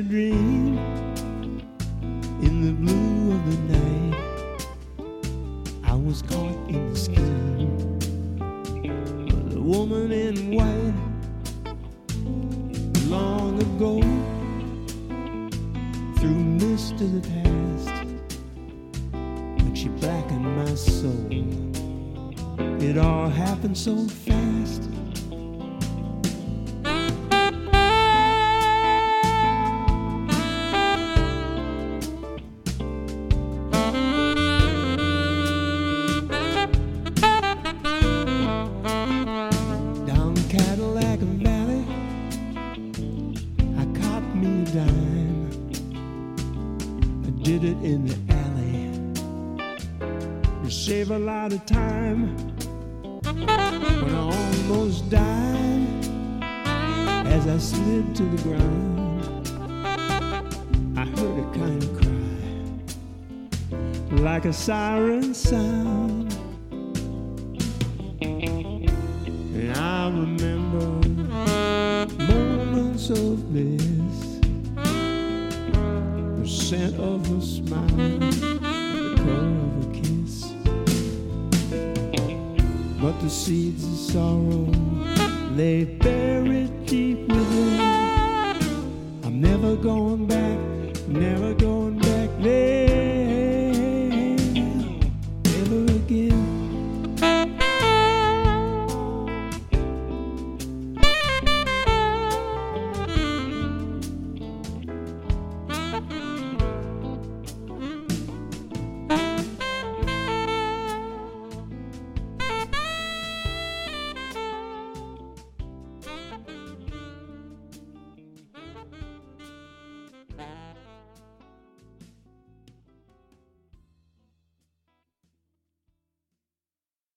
a dream in the blue of the night. I was caught in the scheme, but a woman in white long ago threw mist to the past, and she blackened my soul. It all happened so fast. Did it in the alley to save a lot of time. When I almost died as I slid to the ground, I heard a kind of cry, like a siren sound. And I remember moments of bliss, scent of a smile, the color of a kiss. But the seeds of sorrow lay buried deep within. I'm never going back, never going